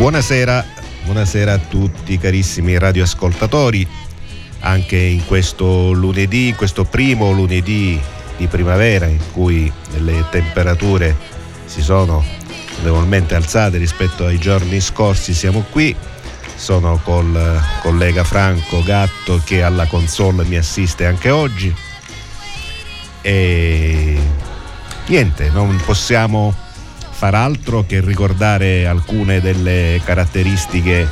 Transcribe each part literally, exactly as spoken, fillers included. Buonasera, buonasera a tutti carissimi radioascoltatori, anche in questo lunedì, in questo primo lunedì di primavera in cui le temperature si sono notevolmente alzate rispetto ai giorni scorsi. Siamo qui, sono col collega Franco Gatto che alla console mi assiste anche oggi e niente, non possiamo far altro che ricordare alcune delle caratteristiche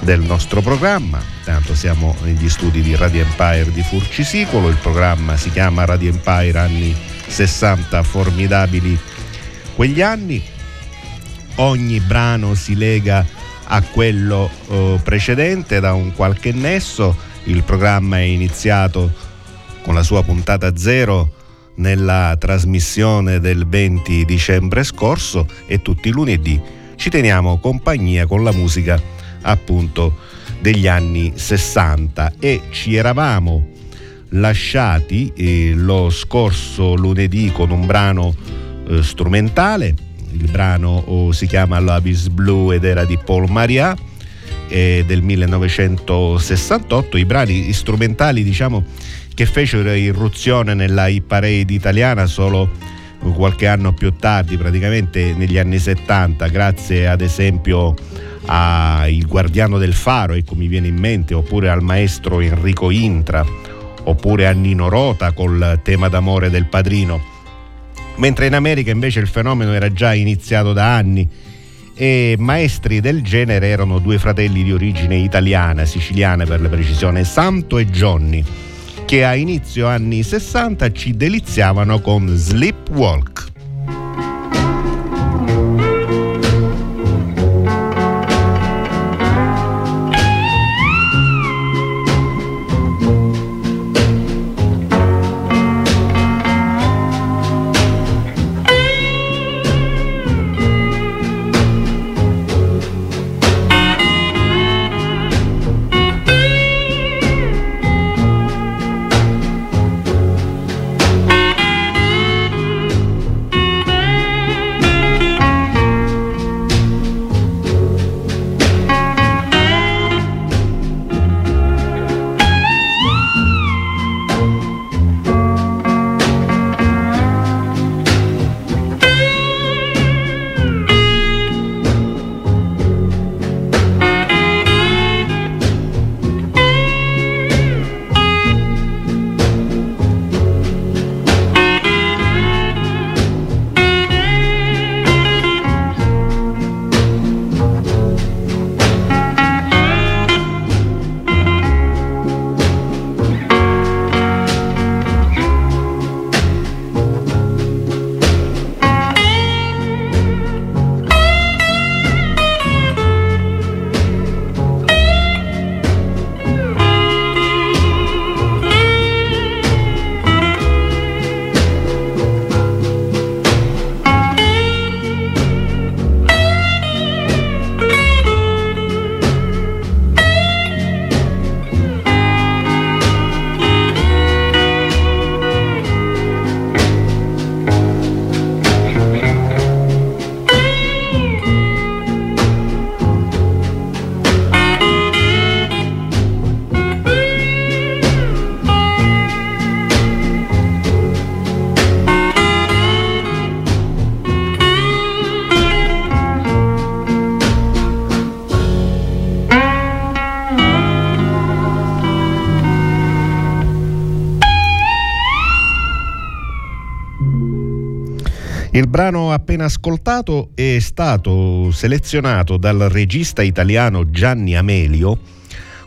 del nostro programma. Tanto siamo negli studi di Radio Empire di Furci Siculo, il programma si chiama Radio Empire anni sessanta, formidabili quegli anni. Ogni brano si lega a quello eh, precedente da un qualche nesso. Il programma è iniziato con la sua puntata zero nella trasmissione del venti dicembre scorso e tutti i lunedì ci teniamo compagnia con la musica appunto degli anni sessanta, e ci eravamo lasciati eh, lo scorso lunedì con un brano eh, strumentale. Il brano oh, si chiama L'Abyss Blue ed era di Paul Mariat eh, del millenovecentosessantotto. I brani strumentali, diciamo, che fecero irruzione nella hit parade italiana solo qualche anno più tardi, praticamente negli anni settanta, grazie ad esempio a Il Guardiano del Faro, ecco mi viene in mente, oppure al maestro Enrico Intra, oppure a Nino Rota col tema d'amore del Padrino. Mentre in America invece il fenomeno era già iniziato da anni e maestri del genere erano due fratelli di origine italiana, siciliana per la precisione, Santo e Johnny, che a inizio anni sessanta ci deliziavano con Sleepwalk. Il brano appena ascoltato è stato selezionato dal regista italiano Gianni Amelio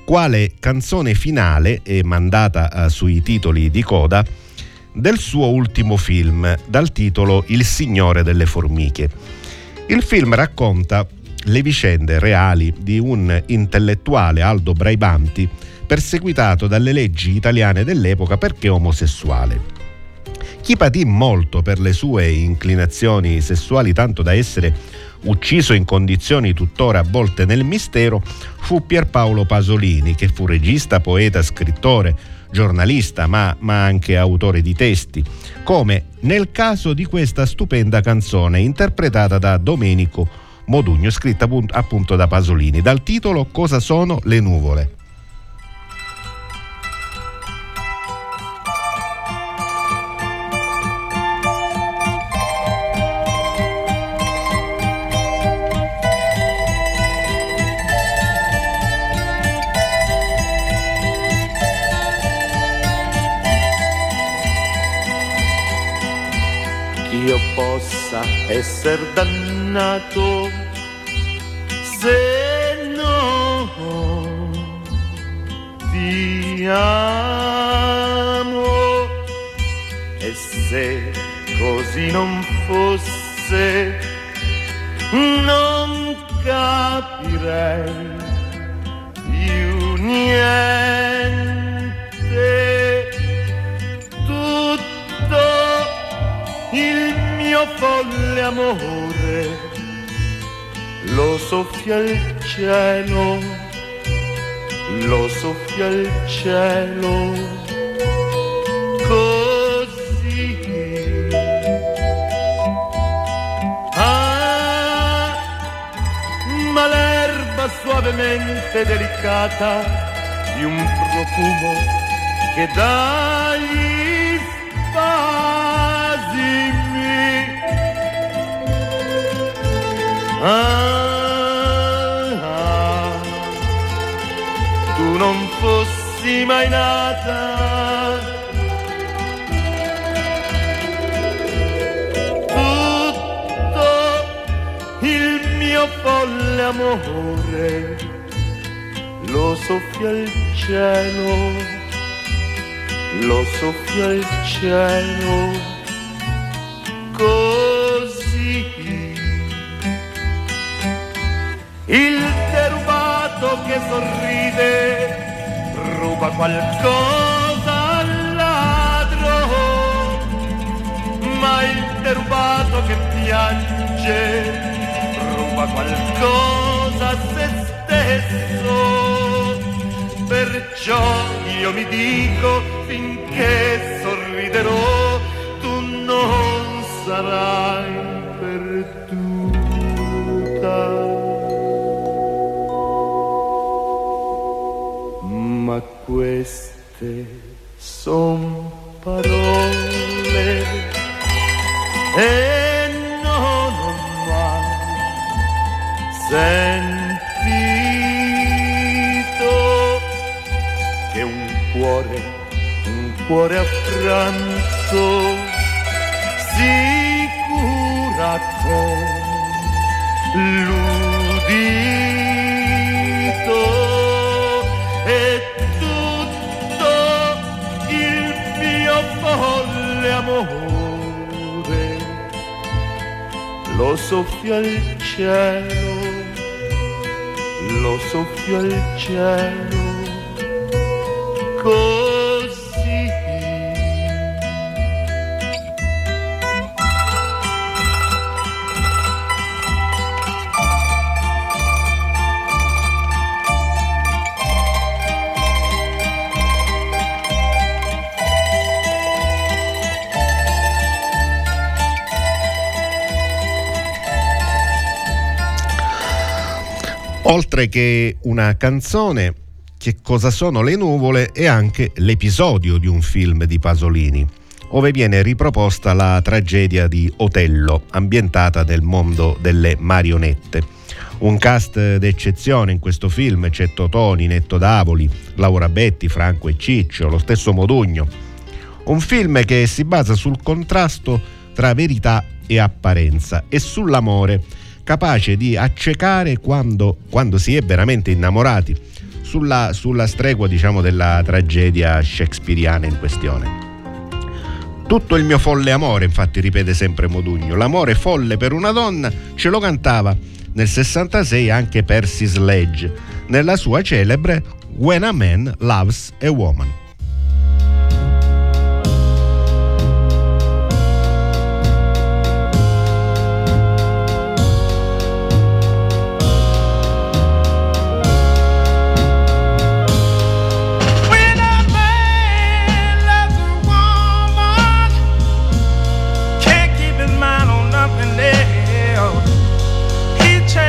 quale canzone finale e mandata sui titoli di coda del suo ultimo film dal titolo Il Signore delle Formiche. Il film racconta le vicende reali di un intellettuale, Aldo Braibanti, perseguitato dalle leggi italiane dell'epoca perché omosessuale. Chi patì molto per le sue inclinazioni sessuali, tanto da essere ucciso in condizioni tuttora avvolte nel mistero, fu Pier Paolo Pasolini, che fu regista, poeta, scrittore, giornalista, ma, ma anche autore di testi, come nel caso di questa stupenda canzone interpretata da Domenico Modugno, scritta appunto da Pasolini, dal titolo Cosa sono le nuvole. Io possa esser dannato se non ti amo, e se così non fosse non capirei più niente. Tutto il mio folle amore lo soffia il cielo, lo soffia il cielo, così. Ah, ma l'erba suavemente delicata di un profumo che dagli spasi. Ah, ah, tu non fossi mai nata, tutto il mio folle amore lo soffia il cielo, lo soffia il cielo, così. Il derubato che sorride ruba qualcosa al ladro, ma il derubato che piange ruba qualcosa a se stesso. Perciò io mi dico, finché sorriderò tu non sarai perduta. Ma queste son parole e non ho mai sentito che un cuore, un cuore affranto si cura con l'udito. E tutto il mio folle amore lo soffia il cielo, lo soffia il cielo, così. Oltre che una canzone, Che cosa sono le nuvole è anche l'episodio di un film di Pasolini, ove viene riproposta la tragedia di Otello, ambientata nel mondo delle marionette. Un cast d'eccezione in questo film: c'è Totoni, Netto Davoli, Laura Betti, Franco e Ciccio, lo stesso Modugno. Un film che si basa sul contrasto tra verità e apparenza e sull'amore, capace di accecare quando, quando si è veramente innamorati, sulla, sulla stregua, diciamo, della tragedia shakespeariana in questione. Tutto il mio folle amore, infatti, ripete sempre Modugno, l'amore folle per una donna ce lo cantava nel sessantasei anche Percy Sledge nella sua celebre When a Man Loves a Woman. Change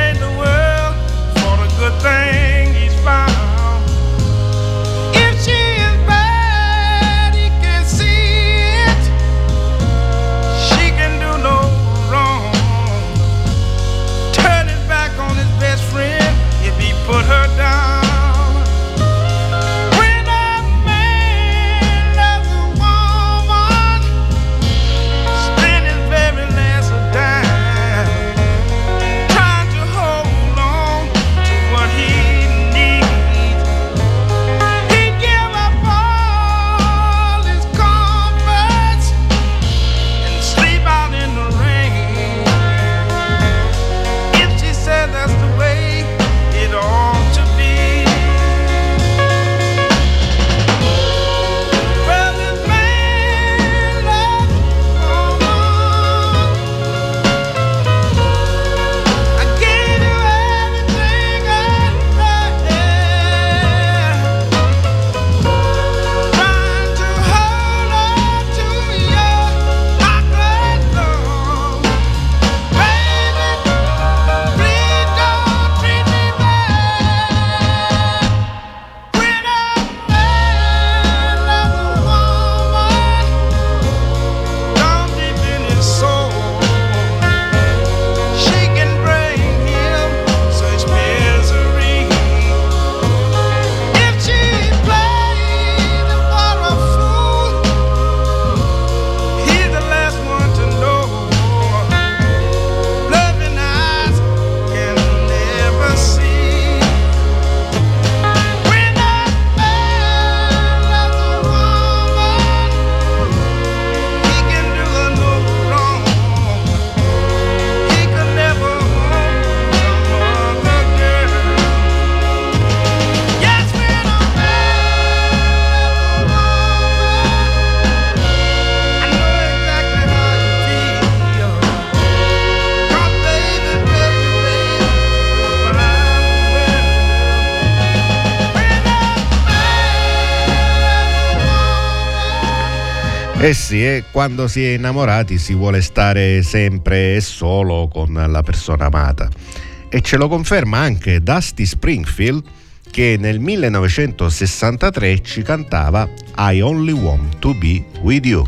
Eh sì, e quando si è innamorati si vuole stare sempre e solo con la persona amata. E ce lo conferma anche Dusty Springfield, che nel millenovecentosessantatré ci cantava I Only Want to Be With You.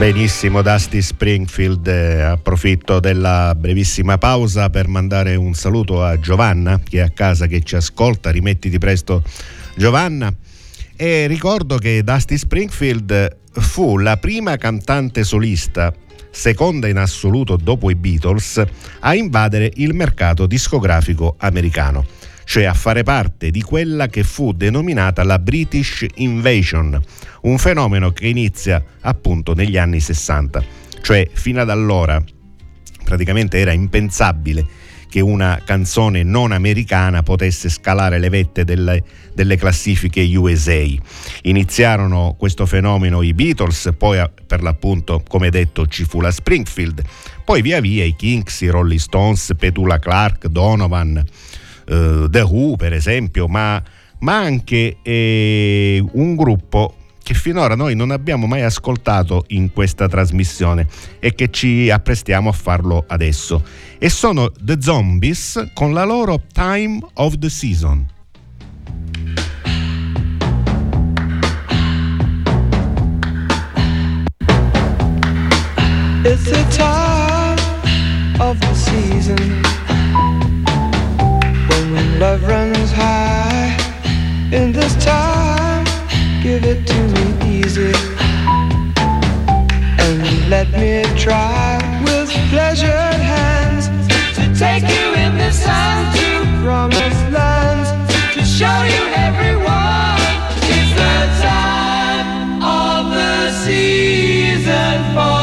Benissimo Dusty Springfield. eh, approfitto della brevissima pausa per mandare un saluto a Giovanna, che è a casa che ci ascolta. Rimettiti presto, Giovanna. E ricordo che Dusty Springfield fu la prima cantante solista, seconda in assoluto dopo i Beatles, a invadere il mercato discografico americano, cioè a fare parte di quella che fu denominata la British Invasion, un fenomeno che inizia appunto negli anni sessanta, cioè fino ad allora praticamente era impensabile che una canzone non americana potesse scalare le vette delle, delle classifiche U S A. Iniziarono questo fenomeno i Beatles, poi per l'appunto, come detto, ci fu la Springfield, poi via via i Kinks, i Rolling Stones, Petula Clark, Donovan, Uh, The Who per esempio, ma, ma anche eh, un gruppo che finora noi non abbiamo mai ascoltato in questa trasmissione e che ci apprestiamo a farlo adesso, e sono The Zombies con la loro Time of the Season. It's the time of the season. Love runs high. In this time, give it to me easy, and let me try with pleasured hands to take you in the sun to promised lands, to show you everyone it's the time of the season for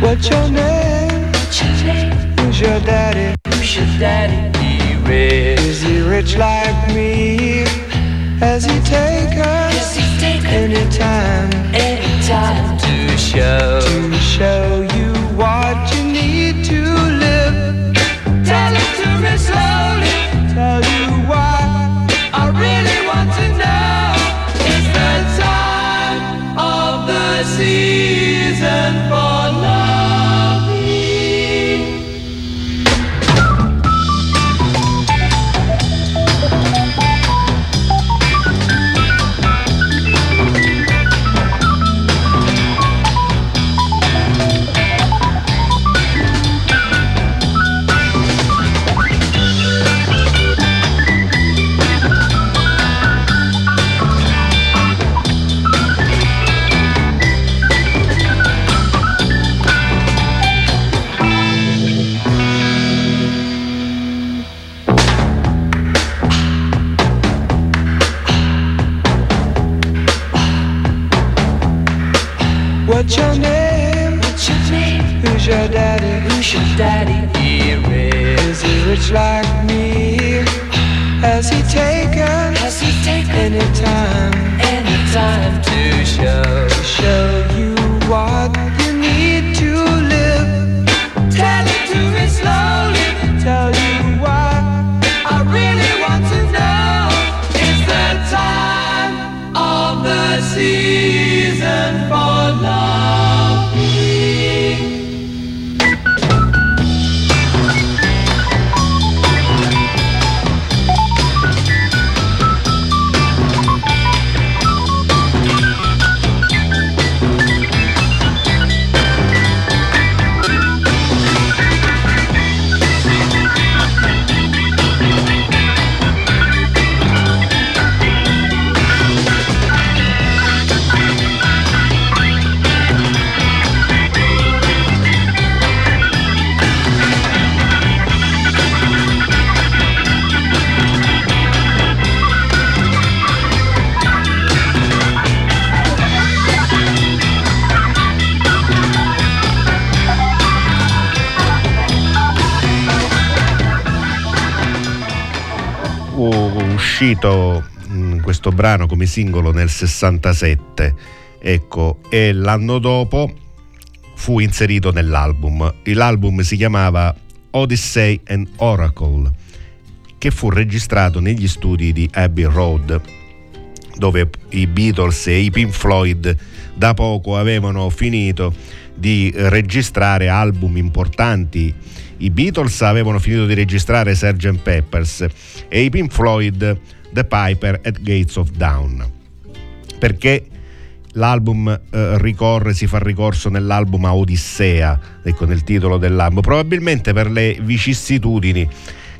what's your name? What's your name? Who's your daddy? Who's your daddy? He rich. Is he rich like me? Has he taken? Does he take any time? Any time to show? To show. Seems like me. Has he taken? Has he taken any time? Any time to show, to show you what you need to live? Tell it to me slowly. Tell you what I really want to know. It's the time of the season for love. Uscito mh, questo brano come singolo nel sessantasette, ecco, e l'anno dopo fu inserito nell'album. L'album si chiamava Odyssey and Oracle, che fu registrato negli studi di Abbey Road, dove i Beatles e i Pink Floyd da poco avevano finito di registrare album importanti. I Beatles avevano finito di registrare sergeant Pepper's e i Pink Floyd The Piper at Gates of Dawn, perché l'album eh, ricorre, si fa ricorso nell'album a Odissea, ecco, nel titolo dell'album, probabilmente per le vicissitudini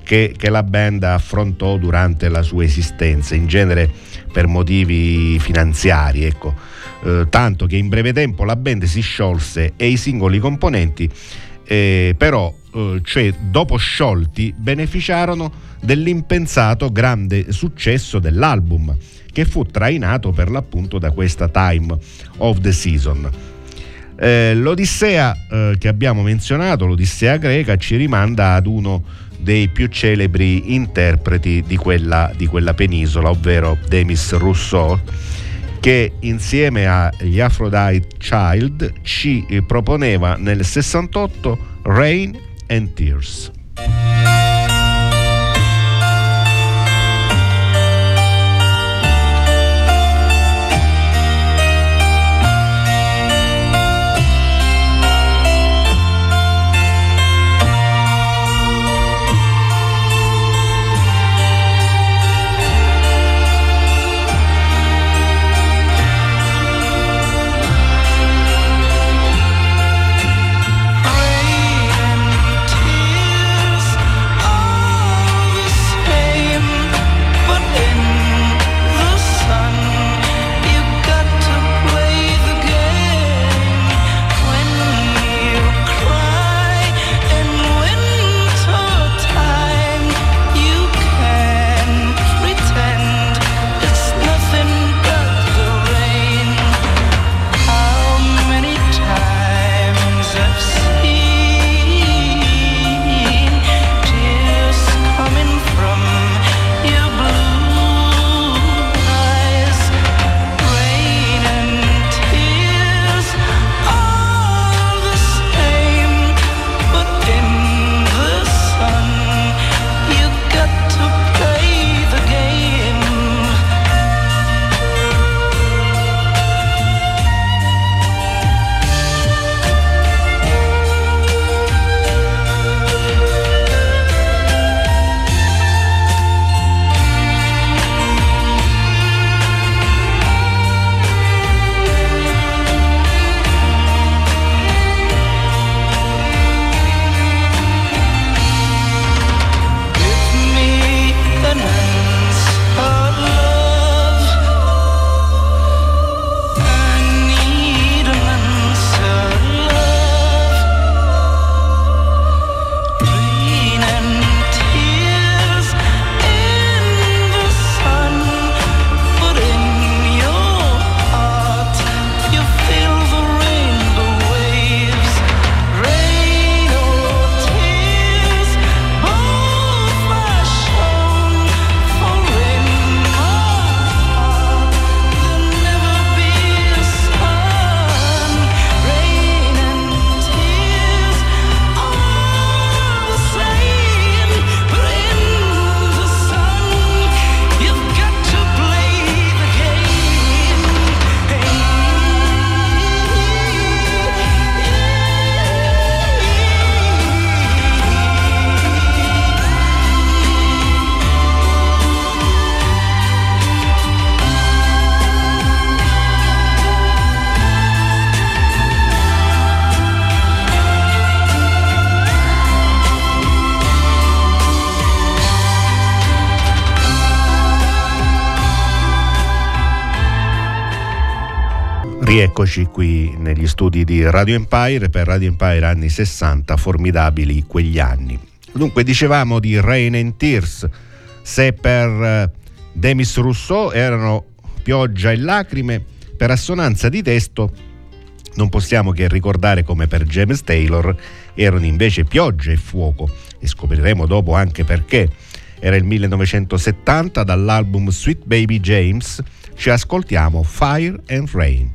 che, che la band affrontò durante la sua esistenza, in genere per motivi finanziari, ecco, eh, tanto che in breve tempo la band si sciolse e i singoli componenti eh, però cioè dopo sciolti beneficiarono dell'impensato grande successo dell'album, che fu trainato per l'appunto da questa Time of the Season. Eh, l'Odissea eh, che abbiamo menzionato, l'Odissea greca, ci rimanda ad uno dei più celebri interpreti di quella, di quella penisola, ovvero Demis Roussos, che insieme agli Aphrodite Child ci proponeva nel sessantotto Rain and tears. Rieccoci qui negli studi di Radio Empire per Radio Empire anni sessanta, formidabili quegli anni. Dunque, dicevamo di Rain and Tears. Se per Demis Roussos erano pioggia e lacrime, per assonanza di testo non possiamo che ricordare come per James Taylor erano invece pioggia e fuoco, e scopriremo dopo anche perché. Era il millenovecentosettanta, dall'album Sweet Baby James ci ascoltiamo Fire and Rain.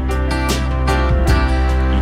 You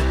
of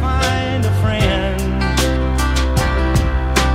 find a friend.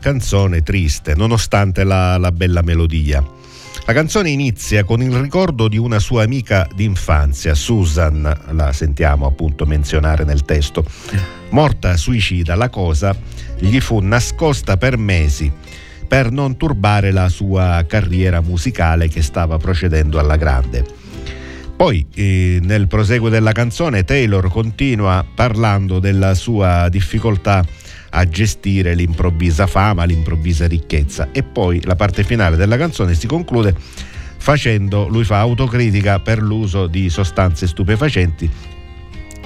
canzone triste, nonostante la, la bella melodia. La canzone inizia con il ricordo di una sua amica d'infanzia, Susan, la sentiamo appunto menzionare nel testo. Morta suicida, la cosa gli fu nascosta per mesi per non turbare la sua carriera musicale che stava procedendo alla grande. Poi eh, nel proseguo della canzone Taylor continua parlando della sua difficoltà a gestire l'improvvisa fama, l'improvvisa ricchezza, e poi la parte finale della canzone si conclude facendo, lui fa autocritica per l'uso di sostanze stupefacenti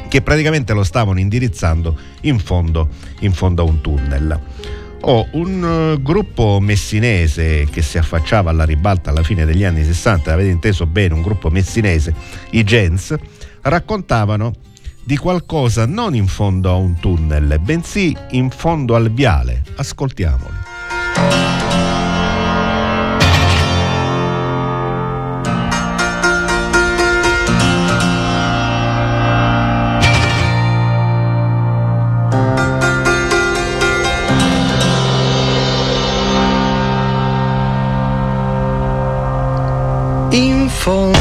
che praticamente lo stavano indirizzando in fondo, in fondo a un tunnel. Oh, un uh, gruppo messinese che si affacciava alla ribalta alla fine degli anni sessanta, avete inteso bene, un gruppo messinese, i Gens, raccontavano di qualcosa non in fondo a un tunnel, bensì in fondo al viale. Ascoltiamoli. fondo.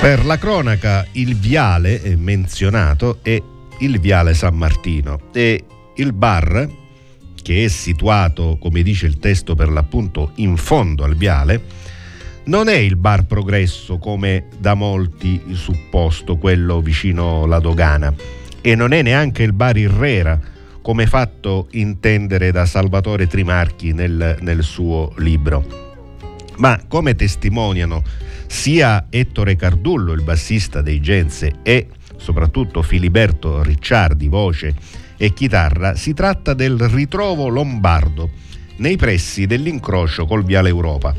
Per la cronaca il viale è menzionato è il viale San Martino e il bar, che è situato, come dice il testo per l'appunto, in fondo al viale, non è il bar Progresso come da molti supposto, quello vicino la dogana, e non è neanche il bar Irrera come fatto intendere da Salvatore Trimarchi nel, nel suo libro. Ma come testimoniano sia Ettore Cardullo, il bassista dei Gens, e soprattutto Filiberto Ricciardi, voce e chitarra, si tratta del ritrovo lombardo nei pressi dell'incrocio col Viale Europa,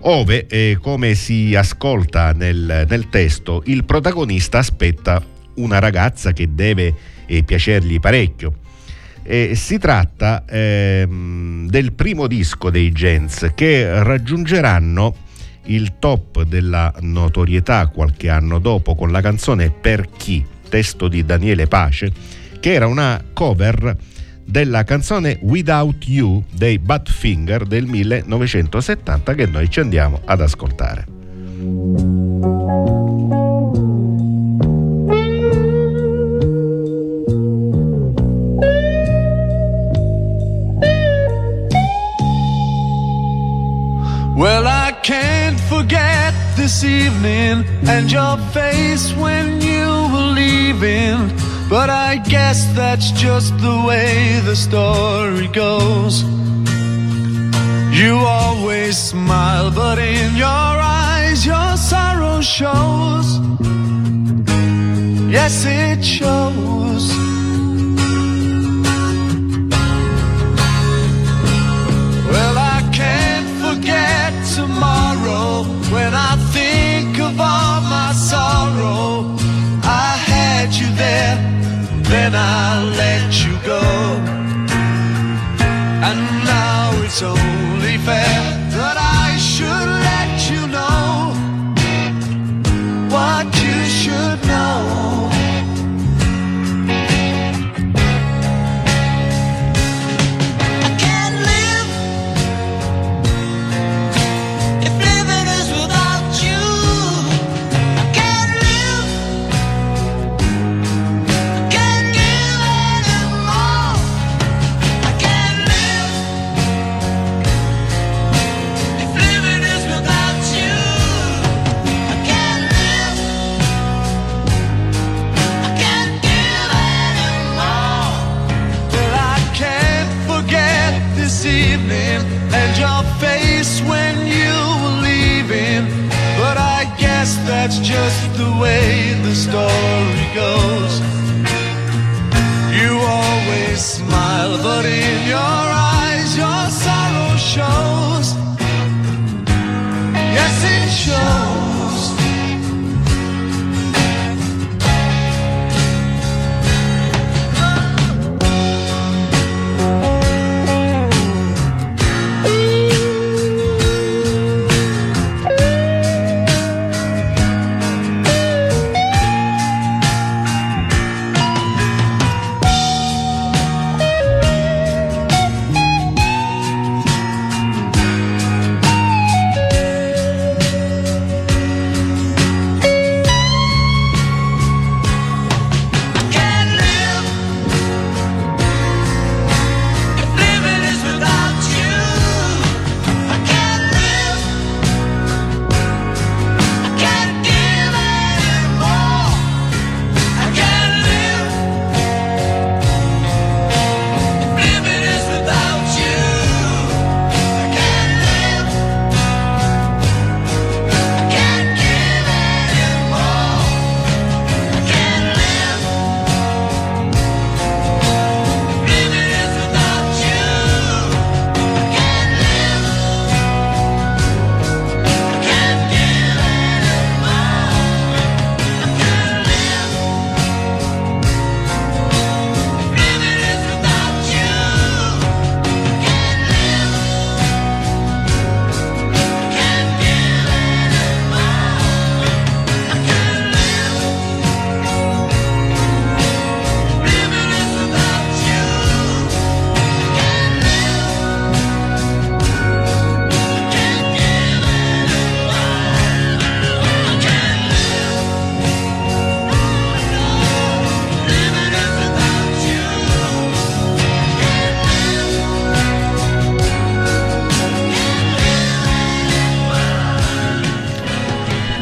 ove, eh, come si ascolta nel, nel testo, il protagonista aspetta una ragazza che deve eh, piacergli parecchio. Eh, si tratta ehm, del primo disco dei Gens, che raggiungeranno il top della notorietà qualche anno dopo con la canzone Per chi, testo di Daniele Pace, che era una cover della canzone Without You dei Badfinger del millenovecentosettanta, che noi ci andiamo ad ascoltare. Well, I can't forget this evening and your face when you were leaving, but I guess that's just the way the story goes. You always smile, but in your eyes your sorrow shows. Yes, it shows. Tomorrow, when I think of all my sorrow, I had you there, then I let you go, and now it's only fair that I should let you just the way the story goes. You always smile, but in your eyes your sorrow shows. Yes, it shows.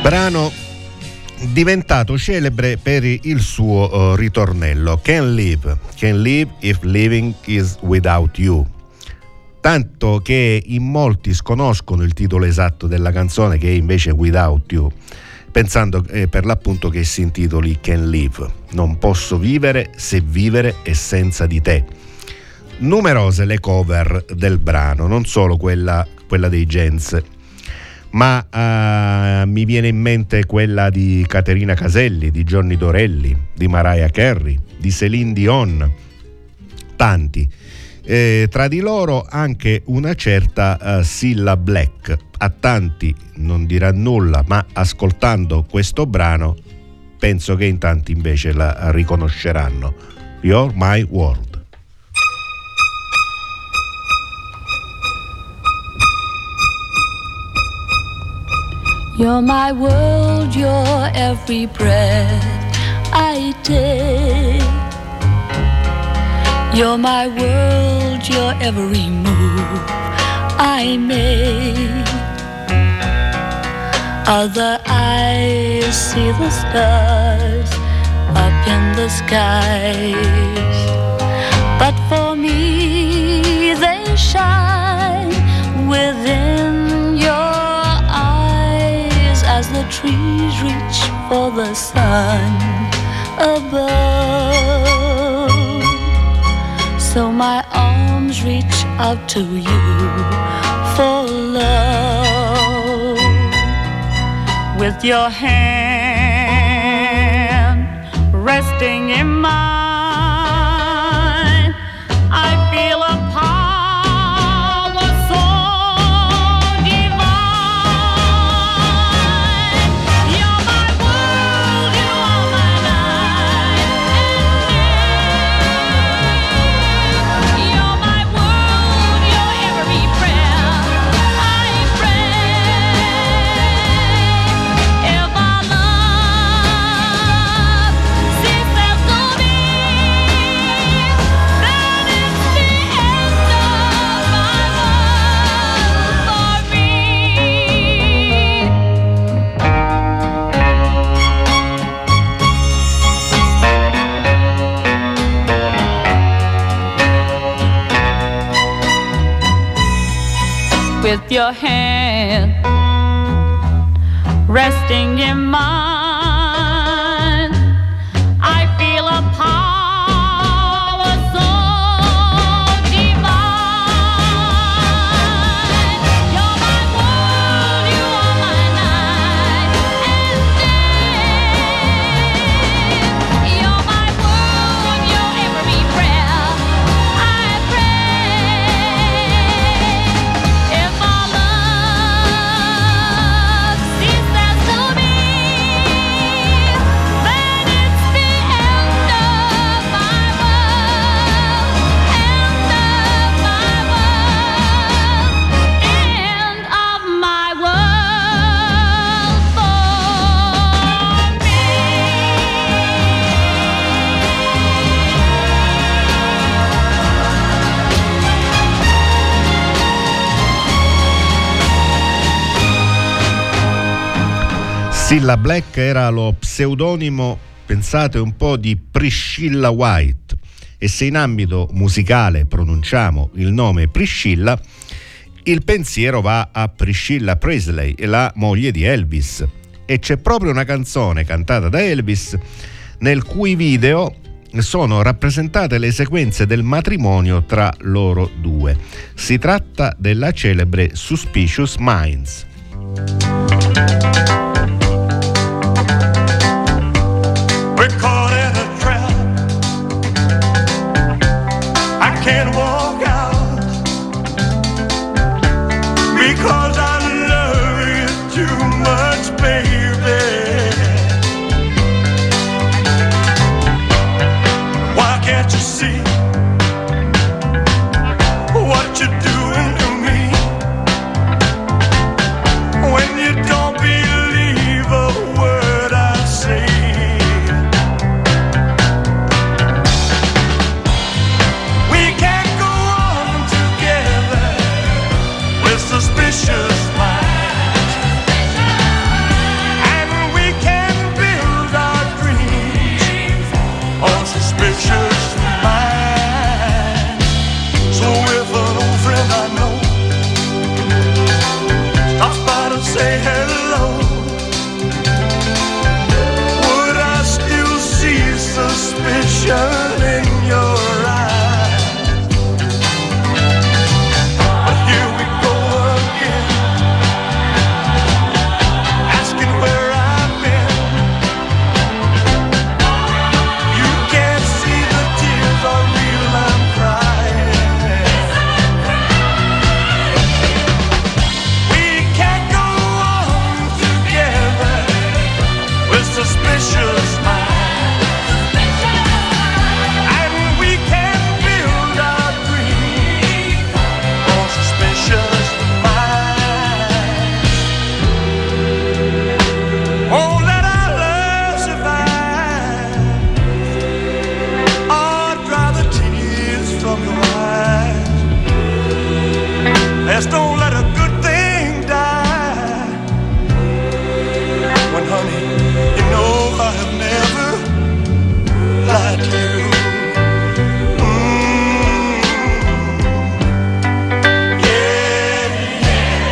Brano diventato celebre per il suo uh, ritornello Can't live, can't live if living is without you, tanto che in molti sconoscono il titolo esatto della canzone, che è invece Without You, pensando eh, per l'appunto che si intitoli Can't live, non posso vivere se vivere è senza di te. Numerose le cover del brano, non solo quella, quella dei Gens, ma uh, mi viene in mente quella di Caterina Caselli, di Johnny Dorelli, di Mariah Carey, di Céline Dion, tanti, eh, tra di loro anche una certa uh, Cilla Black. A tanti non dirà nulla, ma ascoltando questo brano penso che in tanti invece la riconosceranno, You're My World. You're my world, you're every breath I take. You're my world, you're every move I make. Other eyes see the stars up in the skies, but for me they shine within your as the trees reach for the sun above. So my arms reach out to you for love. With your hand resting in mine, I feel a with your hand resting in mine. Cilla Black era lo pseudonimo, pensate un po', di Priscilla White, e se in ambito musicale pronunciamo il nome Priscilla, il pensiero va a Priscilla Presley, la moglie di Elvis, e c'è proprio una canzone cantata da Elvis nel cui video sono rappresentate le sequenze del matrimonio tra loro due. Si tratta della celebre Suspicious Minds. We're caught in a trap. I can't walk out because I love you too much, baby. Why can't you see what you're doing to me when you don't believe a word? Suspicious minds, and we can build our dreams on suspicious minds. So if an old friend I know stops by to say hello, would I still see suspicion in your eyes? Don't let a good thing die. When honey, you know I have never lied to you. Mm. Yeah, yeah.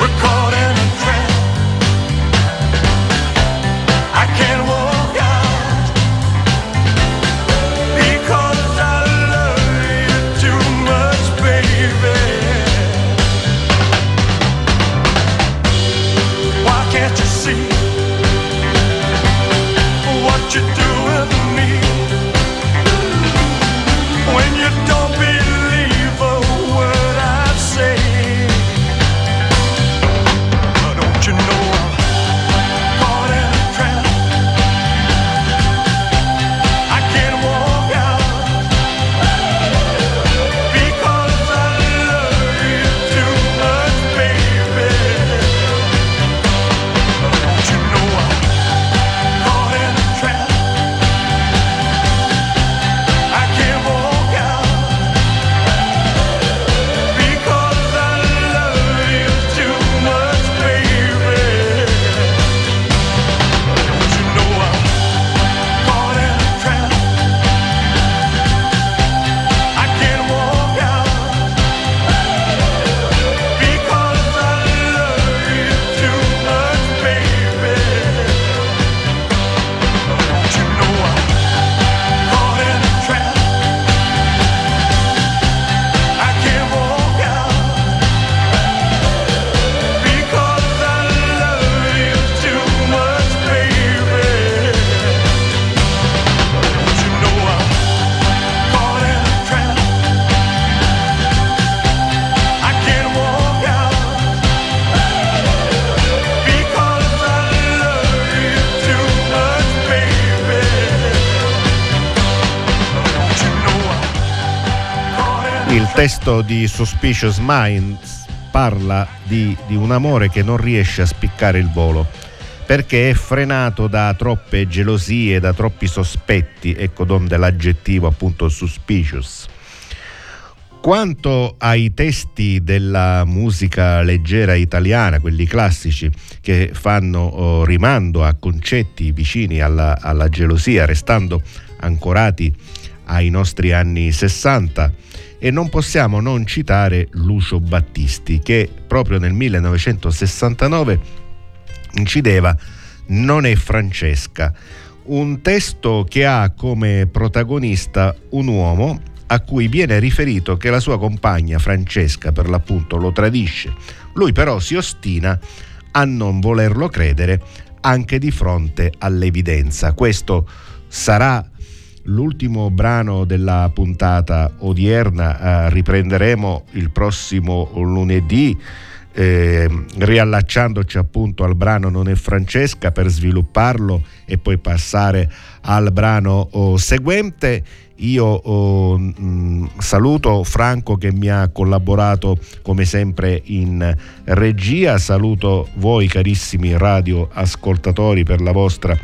We're caught in a trap. I can't walk. What you doing to me when you don't believe a word I say? Don't you know I'm caught in a trap? I can't walk out because I love you too much, baby. Don't you know I'm caught in a trap? Il testo di Suspicious Minds parla di, di un amore che non riesce a spiccare il volo perché è frenato da troppe gelosie, da troppi sospetti, ecco don dell'aggettivo appunto suspicious. Quanto ai testi della musica leggera italiana, quelli classici che fanno rimando a concetti vicini alla, alla gelosia, restando ancorati ai nostri anni sessanta, e non possiamo non citare Lucio Battisti, che proprio nel millenovecentosessantanove incideva Non è Francesca, un testo che ha come protagonista un uomo a cui viene riferito che la sua compagna Francesca per l'appunto lo tradisce. Lui però si ostina a non volerlo credere anche di fronte all'evidenza. Questo sarà l'ultimo brano della puntata odierna, eh, riprenderemo il prossimo lunedì eh, riallacciandoci appunto al brano Non è Francesca per svilupparlo e poi passare al brano oh, seguente. Io oh, mh, saluto Franco che mi ha collaborato come sempre in regia, saluto voi carissimi radioascoltatori per la vostra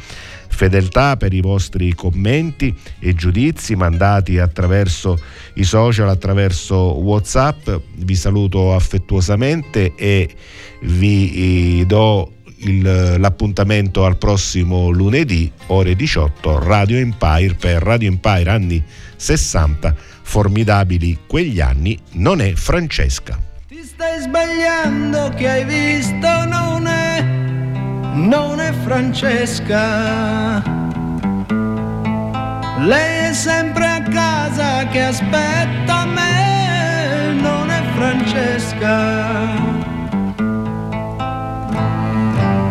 fedeltà, per i vostri commenti e giudizi mandati attraverso i social, attraverso WhatsApp. Vi saluto affettuosamente e vi do il, l'appuntamento al prossimo lunedì ore diciotto, Radio Empire, per Radio Empire anni sessanta, formidabili quegli anni. Non è Francesca. Ti stai sbagliando, che hai visto non è non è Francesca, lei è sempre a casa che aspetta me, non è Francesca.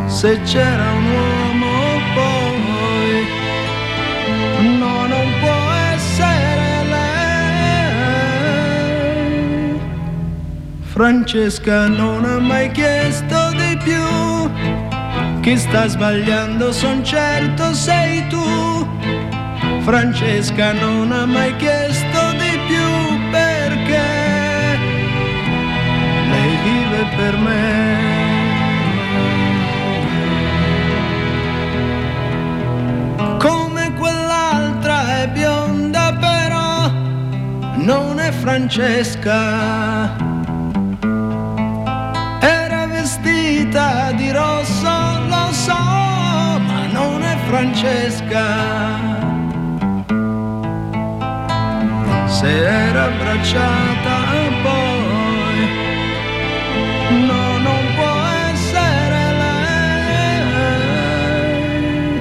Se c'era un uomo poi, no, non può essere lei. Francesca non ha mai chiesto di più, chi sta sbagliando son certo sei tu. Francesca non ha mai chiesto di più, perché lei vive per me. Come quell'altra è bionda però non è Francesca, era vestita di rosso lo so, ma non è Francesca. Se era abbracciata poi, no, non può essere lei.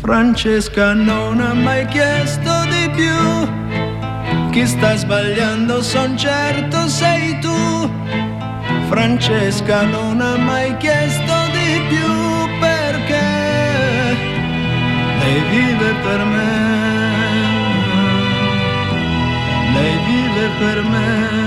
Francesca non ha mai chiesto di più, chi sta sbagliando son certo sei tu. Francesca non ha mai chiesto di più, perché lei vive per me, lei vive per me.